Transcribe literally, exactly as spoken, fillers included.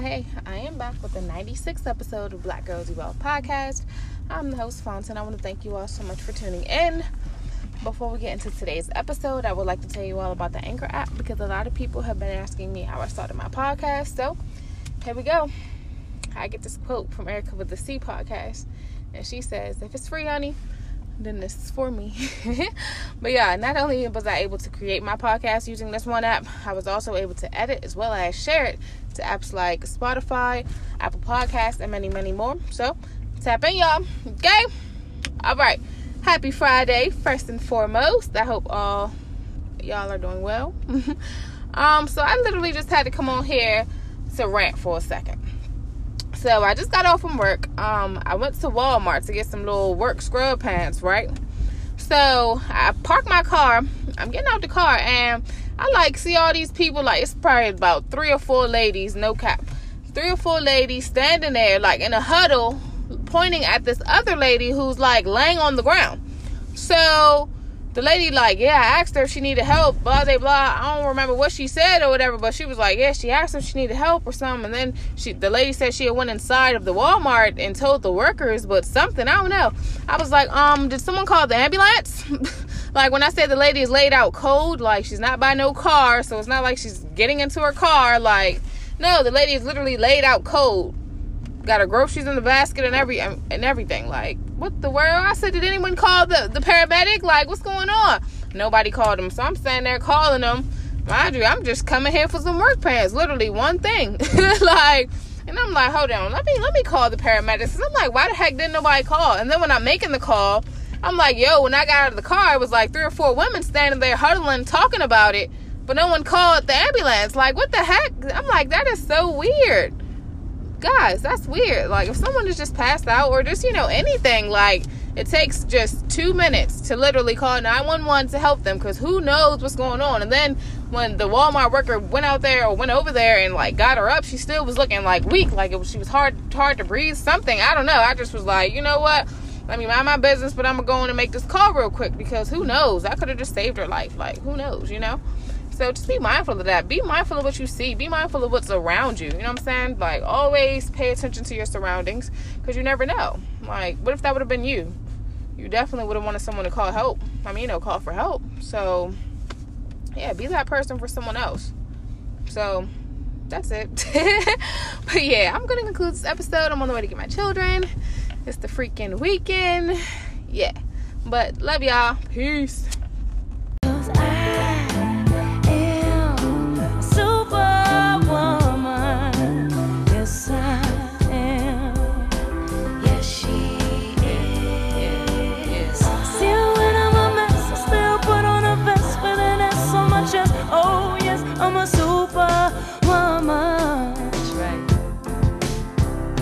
Hi, hey, I am back with the ninety-sixth episode of Black Girls We Well Podcast. I'm the host, Fontaine. I want to thank you all so much for tuning in. Before we get into today's episode, I would like to tell you all about the Anchor app because a lot of people have been asking me how I started my podcast. So, here we go. I get this quote from Erica with the C podcast, and she says, "If it's free, honey, then this is for me." But yeah, not only was I able to create my podcast using this one app, I was also able to edit as well as share it to apps like Spotify, Apple Podcasts, and many, many more. So, tap in, y'all. Okay? All right. Happy Friday, first and foremost. I hope all y'all are doing well. um, so I literally just had to come on here to rant for a second. So I just got off from work. Um, I went to Walmart to get some little work scrub pants, right? So I parked my car. I'm getting out the car, and I like see all these people. Like, it's probably about three or four ladies, no cap, three or four ladies standing there like in a huddle, pointing at this other lady who's like laying on the ground. So the lady like, yeah, I asked her if she needed help, blah, blah, blah. I don't remember what she said or whatever, but she was like, yeah, she asked if she needed help or something. And then she, the lady said she had went inside of the Walmart and told the workers, but something, I don't know. I was like, um, did someone call the ambulance? Like, when I said the lady is laid out cold, like, she's not by no car, so it's not like she's getting into her car. Like, no, the lady is literally laid out cold. Got her groceries in the basket and every and everything. Like, what the world? I said, did anyone call the, the paramedic? Like, what's going on? Nobody called them. So I'm standing there calling them. Mind you, I'm just coming here for some work pants. Literally one thing. Like, and I'm like, hold on. Let me let me call the paramedics. And I'm like, why the heck didn't nobody call? And then when I'm making the call, I'm like, yo, when I got out of the car, it was like three or four women standing there huddling, talking about it. But no one called the ambulance. Like, what the heck? I'm like, that is so weird. Guys, that's weird. Like, if someone is just passed out or just, you know, anything, like, it takes just two minutes to literally call nine one one to help them, because who knows what's going on. And then when the Walmart worker went out there or went over there and, like, got her up, she still was looking, like, weak. Like, it was, she was hard hard to breathe, something. I don't know. I just was like, you know what? Let me mind my business, but I'm going to go in and make this call real quick, because who knows? I could have just saved her life. Like, who knows, you know? So just be mindful of that. Be mindful of what you see. Be mindful of what's around you. You know what I'm saying? Like, always pay attention to your surroundings, because you never know. Like, what if that would have been you? You definitely would have wanted someone to call help. I mean, you know, call for help. So, yeah, be that person for someone else. So, that's it. But, yeah, I'm going to conclude this episode. I'm on the way to get my children. It's the freaking weekend. Yeah. But, love y'all. Peace.